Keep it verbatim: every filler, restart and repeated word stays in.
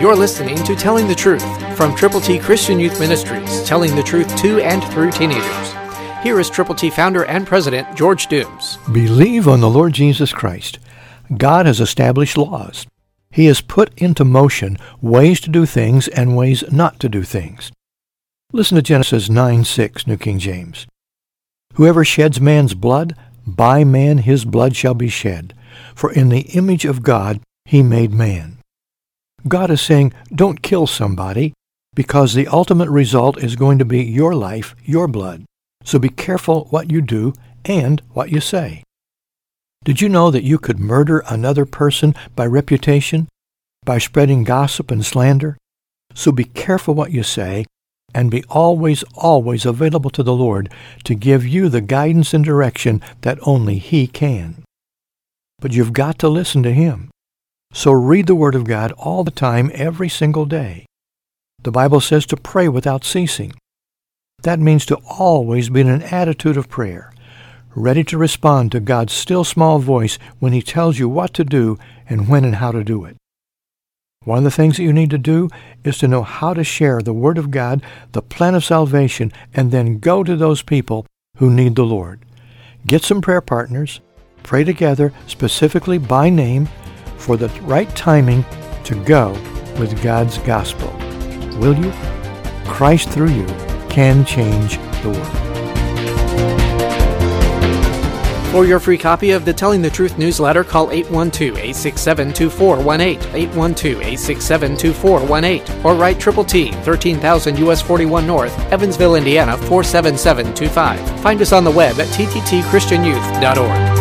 You're listening to Telling the Truth from Triple T Christian Youth Ministries, telling the truth to and through teenagers. Here is Triple T founder and president, George Dooms. Believe on the Lord Jesus Christ. God has established laws. He has put into motion ways to do things and ways not to do things. Listen to Genesis nine six, New King James. Whoever sheds man's blood, by man his blood shall be shed. For in the image of God he made man. God is saying, don't kill somebody, because the ultimate result is going to be your life, your blood. So be careful what you do and what you say. Did you know that you could murder another person by reputation, by spreading gossip and slander? So be careful what you say, and be always, always available to the Lord to give you the guidance and direction that only He can. But you've got to listen to Him. So read the Word of God all the time, every single day. The Bible says to pray without ceasing. That means to always be in an attitude of prayer, ready to respond to God's still small voice when He tells you what to do and when and how to do it. One of the things that you need to do is to know how to share the Word of God, the plan of salvation, and then go to those people who need the Lord. Get some prayer partners, pray together, specifically by name, for the right timing to go with God's gospel. Will you? Christ through you can change the world. For your free copy of the Telling the Truth newsletter, call eight one two, eight six seven, two four one eight, eight one two, eight six seven, two four one eight, or write Triple T, thirteen thousand U S forty-one North, Evansville, Indiana, four seven seven two five. Find us on the web at t t t christian youth dot org.